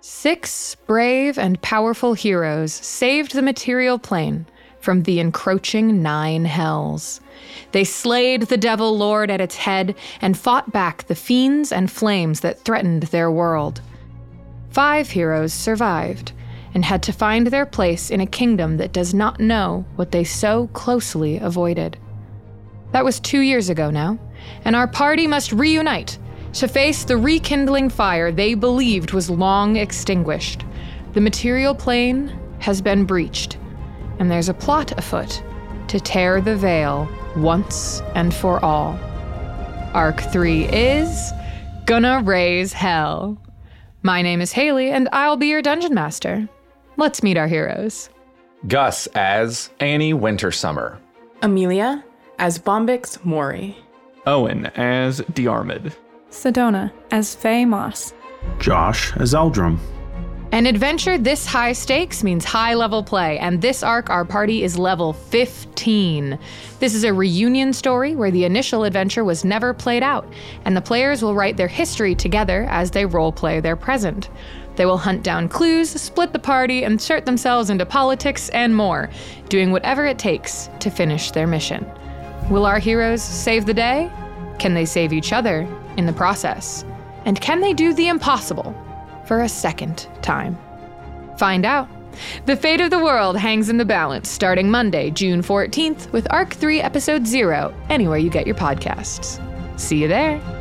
6 brave and powerful heroes saved the material plane from the encroaching 9 hells. They slayed the devil lord at its head and fought back the fiends and flames that threatened their world. 5 heroes survived and had to find their place in a kingdom that does not know what they so closely avoided. That was 2 years ago now, and our party must reunite to face the rekindling fire they believed was long extinguished. The material plane has been breached, and there's a plot afoot to tear the veil once and for all. Arc 3 is gonna raise hell. My name is Haley, and I'll be your Dungeon Master. Let's meet our heroes. Gus as Annie Wintersummer. Amelia as Bombix Mori. Owen as Diarmid. Sedona as Fae Moss. Josh as Eldrum. An adventure this high stakes means high-level play, and this arc our party is level 15. This is a reunion story where the initial adventure was never played out, and the players will write their history together as they role-play their present. They will hunt down clues, split the party, insert themselves into politics and more, doing whatever it takes to finish their mission. Will our heroes save the day? Can they save each other in the process? And can they do the impossible for a second time? Find out. The fate of the world hangs in the balance starting Monday, June 14th with Arc 3 Episode 0, anywhere you get your podcasts. See you there.